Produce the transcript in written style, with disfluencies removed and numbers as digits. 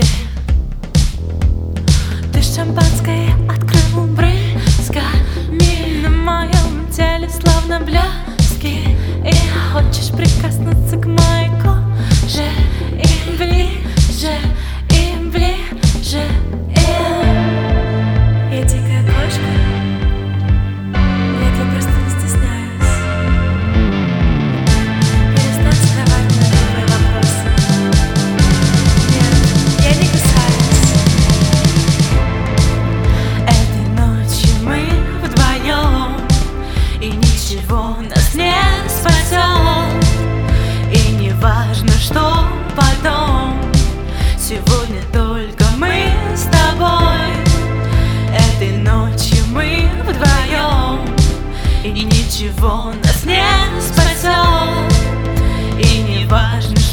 тебе. Ты шампанское открыл брызгами на моем теле, словно блестки. И хочешь прикоснуться к моей коже и ближе, и ближе. Я дикая кошка. Нет, я просто не стесняюсь. Перестань задавать мне глупые вопросы. Нет, я не кусаюсь. Этой ночью мы вдвоем, и ничего нас не спасет. И не важно, что потом. Сегодня только мы с тобой. Этой ночью мы вдвоем, и ничего нас не спасет. И не важно,